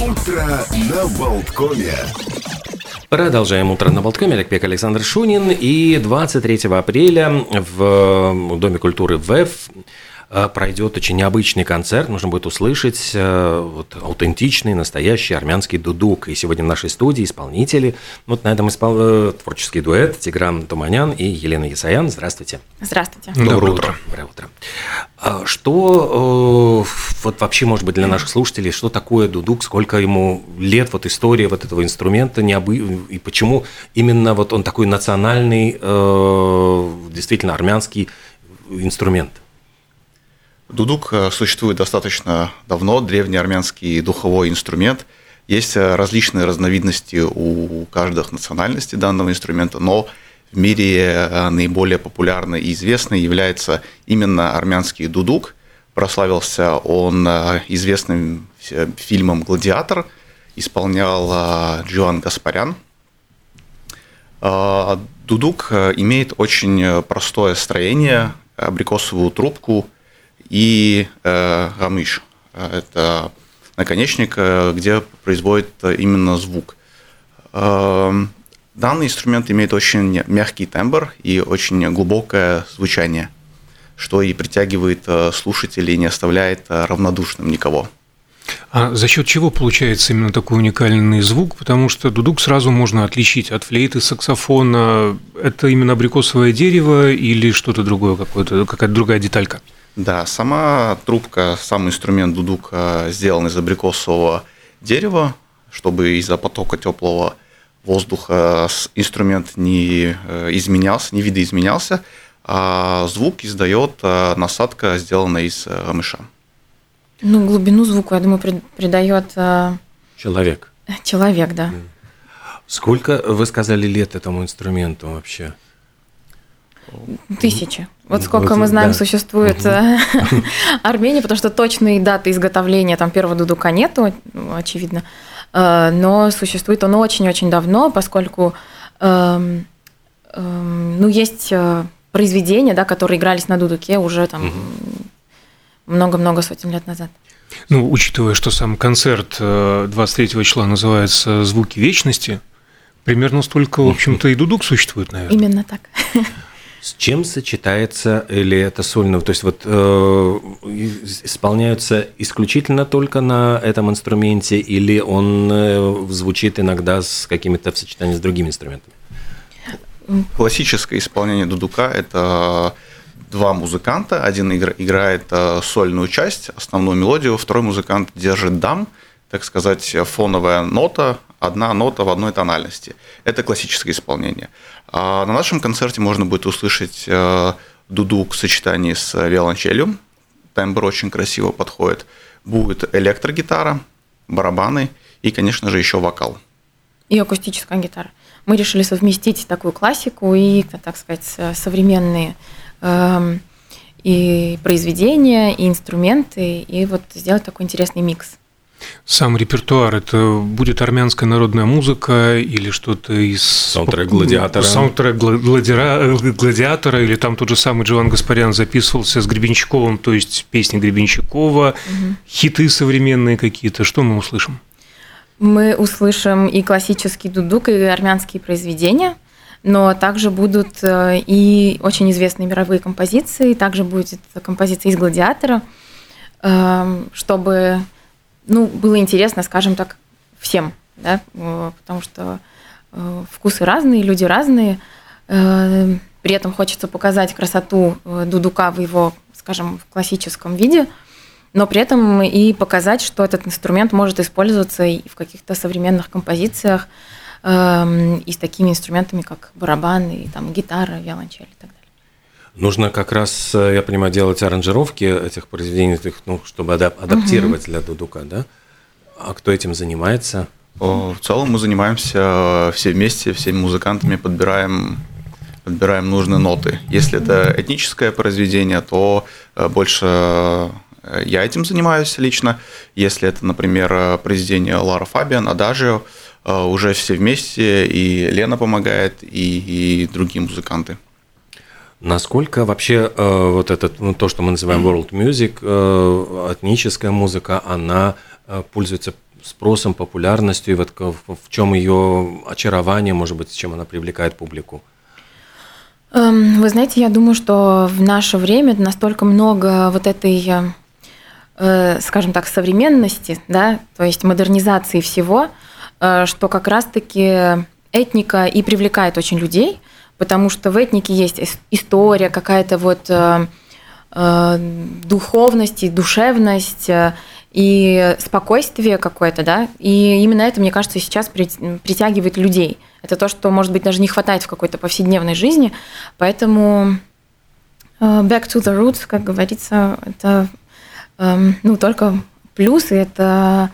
Утро на Балткоме. Продолжаем утро на Балткоме. Рекпек Александр Шунин. И 23 апреля в Доме культуры ВЭФ пройдет очень необычный концерт. Нужно будет услышать аутентичный, настоящий армянский дудук. И сегодня в нашей студии исполнители. Вот на этом творческий дуэт Тигран Туманян и Елена Есаян. Здравствуйте. Здравствуйте. Доброе утро. Доброе утро. Что вот вообще, может быть, для наших слушателей, что такое дудук, сколько ему лет, вот история вот этого инструмента, и почему именно вот он такой национальный, действительно армянский инструмент? Дудук существует достаточно давно, древний армянский духовой инструмент. Есть различные разновидности у каждой национальности данного инструмента, но в мире наиболее популярной и известной является именно армянский дудук. Прославился он известным фильмом «Гладиатор», исполнял Дживан Гаспарян. Дудук имеет очень простое строение, абрикосовую трубку и гамыш. Это наконечник, где производит именно звук. Данный инструмент имеет очень мягкий тембр и очень глубокое звучание, что и притягивает слушателей и не оставляет равнодушным никого. А за счет чего получается именно такой уникальный звук? Потому что дудук сразу можно отличить от флейты, саксофона. Это именно абрикосовое дерево или что-то другое, какая-то другая деталька? Да, сама трубка, сам инструмент дудук сделан из абрикосового дерева, чтобы из-за потока теплого воздуха инструмент не изменялся, не видоизменялся, а звук издает насадка, сделанная из гамыша. Ну, глубину звуку, я думаю, придает человек. Человек, да. Сколько, вы сказали, лет этому инструменту вообще? 1000. Вот сколько мы знаем, да, существует Армения, потому что точной даты изготовления там первого дудука нету, очевидно. Но существует он очень-очень давно, поскольку есть произведения, да, которые игрались на дудуке уже там много-много сотен лет назад. Ну, учитывая, что сам концерт 23 числа называется «Звуки вечности», примерно столько, в общем-то, и дудук существует, наверное. Именно так. С чем сочетается, или это сольно, то есть вот исполняются исключительно только на этом инструменте, или он звучит иногда с какими-то в сочетании с другими инструментами? Классическое исполнение дудука – это два музыканта, один играет сольную часть, основную мелодию, второй музыкант держит дам, так сказать, фоновая нота, одна нота в одной тональности. Это классическое исполнение. А на нашем концерте можно будет услышать дудук в сочетании с виолончелью. Тембр очень красиво подходит. Будет электрогитара, барабаны и, конечно же, еще вокал. И акустическая гитара. Мы решили совместить такую классику и, так сказать, современные и произведения, и инструменты, и вот сделать такой интересный микс. Сам репертуар – это будет армянская народная музыка или что-то из… Саундтрек «Гладиатора». Саундтрек «Гладиатора», или там тот же самый Дживан Гаспарян записывался с Гребенщиковым, то есть песни Гребенщикова, хиты современные какие-то. Что мы услышим? Мы услышим и классический дудук, и армянские произведения, но также будут и очень известные мировые композиции, также будет композиция из «Гладиатора», чтобы… было интересно, скажем так, всем, да, потому что вкусы разные, люди разные, при этом хочется показать красоту дудука в его, скажем, классическом виде, но при этом и показать, что этот инструмент может использоваться и в каких-то современных композициях, и с такими инструментами, как барабан, и там гитара, виолончель и так далее. Нужно как раз, я понимаю, делать аранжировки этих произведений, чтобы адаптировать для дудука, да? А кто этим занимается? В целом мы занимаемся все вместе, всеми музыкантами, подбираем нужные ноты. Если это этническое произведение, то больше я этим занимаюсь лично. Если это, например, произведение Лара Фабиан, адажио, уже все вместе, и Лена помогает, и другие музыканты. Насколько вообще вот этот, то, что мы называем world music, этническая музыка, она пользуется спросом, популярностью, и вот в чем ее очарование, может быть, чем она привлекает публику? Вы знаете, я думаю, что в наше время настолько много вот этой, скажем так, современности, да, то есть модернизации всего, что как раз-таки этника и привлекает очень людей, потому что в этнике есть история, какая-то вот духовность и душевность, и спокойствие какое-то, да, и именно это, мне кажется, сейчас притягивает людей. Это то, что, может быть, даже не хватает в какой-то повседневной жизни, поэтому back to the roots, как говорится, это ну, только плюс, и это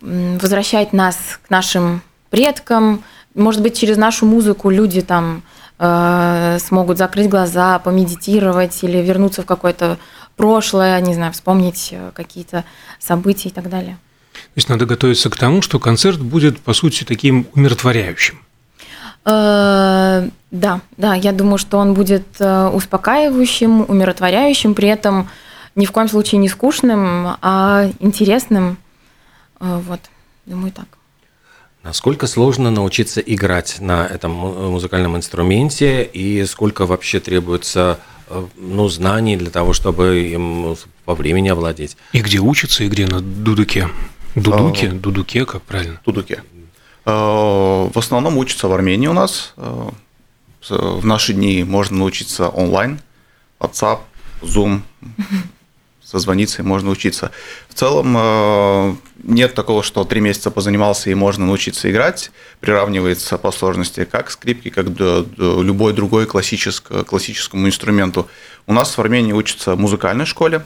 возвращает нас к нашим предкам, может быть, через нашу музыку люди там смогут закрыть глаза, помедитировать или вернуться в какое-то прошлое, не знаю, вспомнить какие-то события и так далее. То есть надо готовиться к тому, что концерт будет, по сути, таким умиротворяющим? Да, я думаю, что он будет успокаивающим, умиротворяющим, при этом ни в коем случае не скучным, а интересным. Вот, думаю, так. Насколько сложно научиться играть на этом музыкальном инструменте и сколько вообще требуется, ну, знаний для того, чтобы им по времени овладеть? И где учатся, и где на дудуке? Дудуке, как правильно? Дудуке. В основном учатся в Армении у нас. В наши дни можно научиться онлайн, WhatsApp, Zoom, созвониться и можно учиться. В целом нет такого, что 3 месяца позанимался и можно научиться играть. Приравнивается по сложности как к скрипке, как до любой другой классическому инструменту. У нас в Армении учатся в музыкальной школе,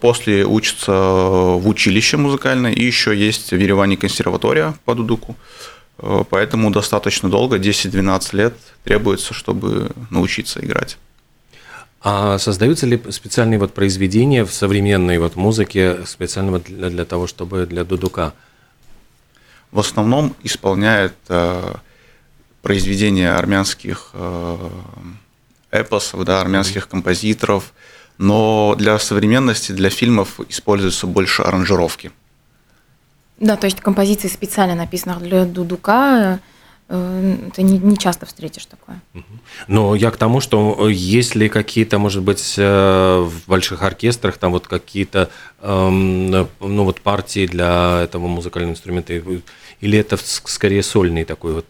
после учатся в училище музыкальное, и еще есть в Ереване консерватория по дудуку. Поэтому достаточно долго, 10-12 лет требуется, чтобы научиться играть. А создаются ли специальные вот произведения в современной вот музыке специально для того, чтобы для дудука? В основном исполняют произведения армянских эпосов, да, армянских композиторов, но для современности, для фильмов используются больше аранжировки. Да, то есть композиции специально написаны для дудука. Ты не часто встретишь такое. Но я к тому, что есть ли какие-то, может быть, в больших оркестрах там вот какие-то ну, вот партии для этого музыкального инструмента, или это скорее сольный такой вот?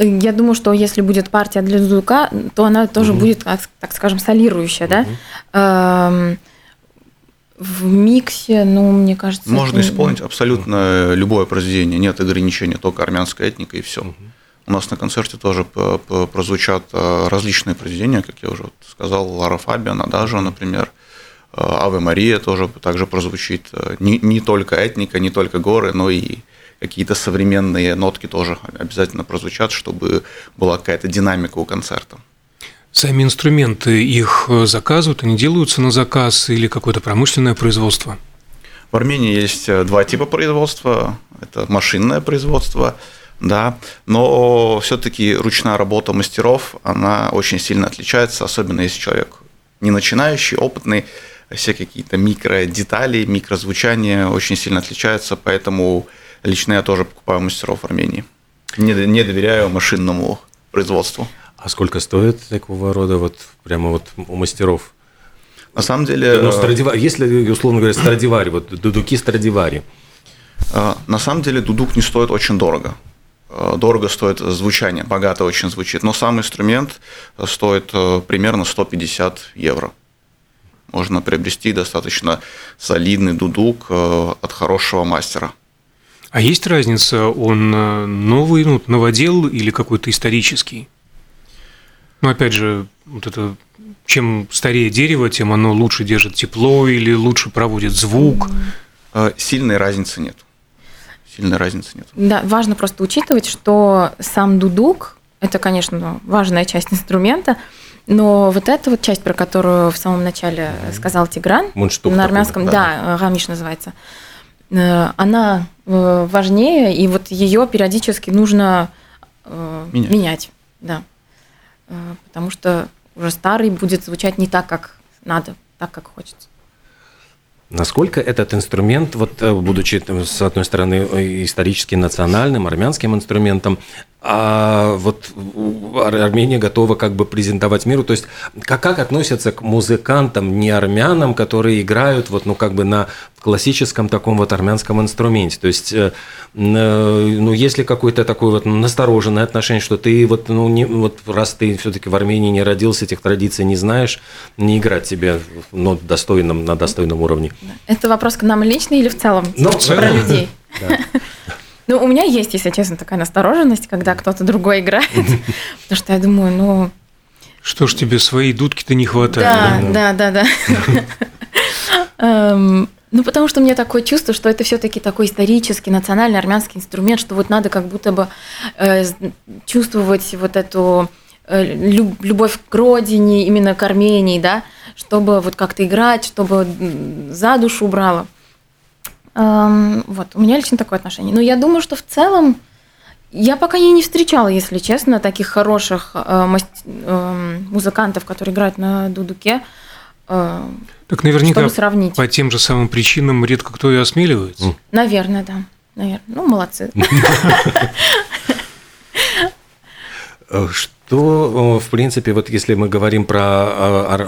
Я думаю, что если будет партия для дудука, то она тоже будет, так скажем, солирующая, да? В миксе, ну, мне кажется... Можно исполнить абсолютно любое произведение, нет ограничений, только армянская этника и все. У нас на концерте тоже прозвучат различные произведения, как я уже сказал, Лара Фабиан, даже, например, Аве Мария тоже также прозвучит. Не только этника, не только горы, но и какие-то современные нотки тоже обязательно прозвучат, чтобы была какая-то динамика у концерта. Сами инструменты, их заказывают, они делаются на заказ или какое-то промышленное производство? В Армении есть 2 типа производства. Это машинное производство, да, но все-таки ручная работа мастеров, она очень сильно отличается, особенно если человек не начинающий, опытный, все какие-то микродетали, микрозвучания очень сильно отличаются, поэтому лично я тоже покупаю мастеров в Армении. Не доверяю машинному производству. А сколько стоит такого рода вот прямо вот у мастеров? На самом деле... Ну, если, условно говоря, Страдивари, вот дудуки Страдивари. На самом деле дудук не стоит очень дорого. Дорого стоит звучание, богато очень звучит. Но сам инструмент стоит примерно 150 евро. Можно приобрести достаточно солидный дудук от хорошего мастера. А есть разница, он новый, ну, новодел или какой-то исторический? Ну, опять же, вот это, чем старее дерево, тем оно лучше держит тепло или лучше проводит звук. Сильной разницы нет. Да, важно просто учитывать, что сам дудук – это, конечно, важная часть инструмента, но вот эта вот часть, про которую в самом начале сказал Тигран, мундштук на армянском, такой, да, гамиш называется, она важнее, и вот ее периодически нужно менять. Да. Потому что уже старый будет звучать не так, как надо, так, как хочется. Насколько этот инструмент, вот, будучи, с одной стороны, исторически национальным, армянским инструментом, а вот Армения готова как бы презентовать миру, то есть как относятся к музыкантам, не армянам, которые играют вот, ну, как бы на классическом таком вот армянском инструменте, то есть, ну, есть ли какое-то такое вот настороженное отношение, что ты вот, ну, не, вот раз ты все-таки в Армении не родился, этих традиций не знаешь, не играть тебе на достойном уровне? Это вопрос к нам лично или в целом? Ну, про людей. Ну, у меня есть, если честно, такая настороженность, когда кто-то другой играет, потому что я думаю, ну... Что ж тебе своей дудки-то не хватает? Да. Ну, потому что у меня такое чувство, что это все-таки такой исторический, национальный армянский инструмент, что вот надо как будто бы чувствовать вот эту любовь к родине, именно к Армении, да, чтобы вот как-то играть, чтобы за душу брало. Вот, у меня лично такое отношение. Но я думаю, что в целом я пока не встречала, если честно, таких хороших музыкантов, которые играют на дудуке. Так наверняка по тем же самым причинам редко кто и осмеливается. Наверное, да. Наверное. Ну, молодцы. Что, в принципе, вот если мы говорим про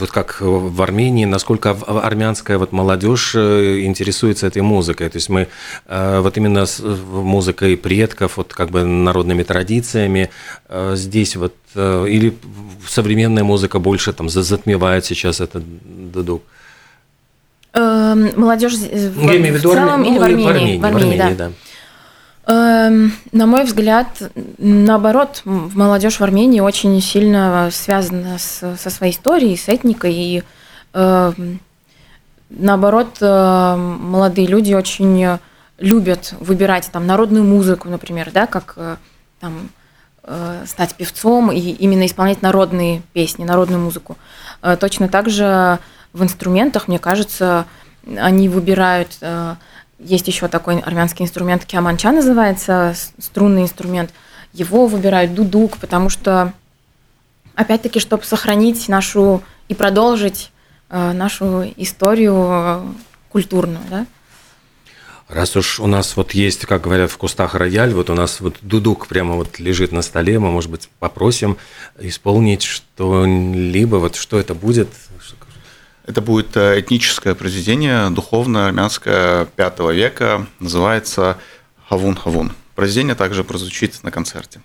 вот как в Армении, насколько армянская вот молодежь интересуется этой музыкой, то есть мы вот именно с музыкой предков, вот как бы народными традициями здесь вот, или современная музыка больше там затмевает сейчас этот дудук? Молодежь в целом или в Армении? В Армении, да. На мой взгляд, наоборот, молодежь в Армении очень сильно связана со своей историей, с этникой, и наоборот, молодые люди очень любят выбирать там народную музыку, например, да, как там, стать певцом и именно исполнять народные песни, народную музыку. Точно так же в инструментах, мне кажется, они выбирают... Есть еще такой армянский инструмент, киаманча называется, струнный инструмент. Его выбирают дудук, потому что, опять-таки, чтобы сохранить нашу и продолжить нашу историю культурную, да? Раз уж у нас вот есть, как говорят, в кустах рояль, вот у нас вот дудук прямо вот лежит на столе, мы, может быть, попросим исполнить что-либо, вот что это будет... Это будет этническое произведение, духовное, армянское, V века, называется «Хавун-Хавун». Произведение также прозвучит на концерте.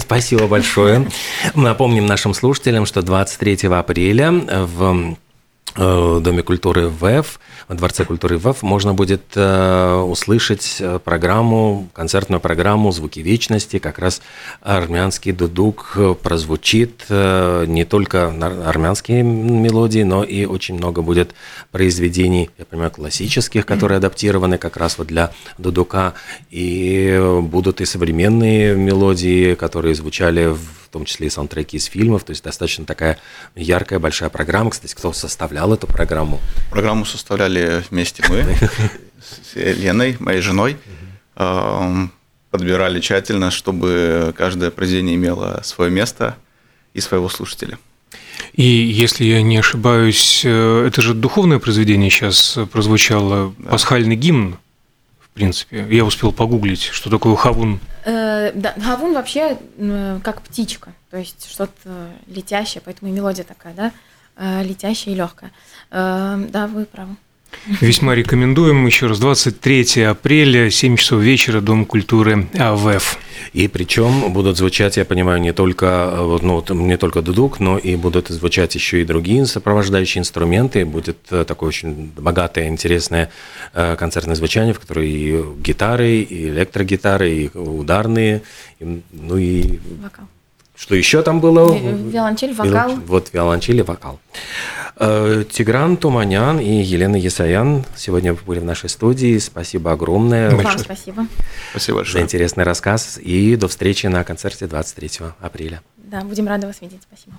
Спасибо большое. Напомним нашим слушателям, что 23 апреля в Доме культуры ВЭФ, во Дворце культуры ВЭФ можно будет услышать программу, концертную программу «Звуки вечности». Как раз армянский дудук прозвучит, не только армянские мелодии, но и очень много будет произведений, я понимаю, классических, которые адаптированы как раз вот для дудука. И будут и современные мелодии, которые звучали в том числе и саундтреки из фильмов, то есть достаточно такая яркая, большая программа. Кстати, кто составлял эту программу? Программу составляли вместе мы с Еленой, моей женой. Подбирали тщательно, чтобы каждое произведение имело свое место и своего слушателя. И, если я не ошибаюсь, это же духовное произведение сейчас прозвучало, да. Пасхальный гимн, в принципе. Я успел погуглить, что такое хавун. Да, хавун вообще как птичка, то есть что-то летящее, поэтому и мелодия такая, да, летящая и легкая. Да, вы правы. Весьма рекомендуем. Еще раз, 23 апреля, 7 часов вечера, Дом культуры ВЭФ. И причем будут звучать, я понимаю, не только дудук, но и будут звучать еще и другие сопровождающие инструменты. Будет такое очень богатое, интересное концертное звучание, в которое и гитары, и электрогитары, и ударные, и вокал. Что еще там было? Виолончель, вокал. Вот, виолончель и вокал. Тигран Туманян и Елена Есаян сегодня были в нашей студии. Спасибо огромное. Вам спасибо. Спасибо большое. За интересный рассказ. И до встречи на концерте 23 апреля. Да, будем рады вас видеть. Спасибо.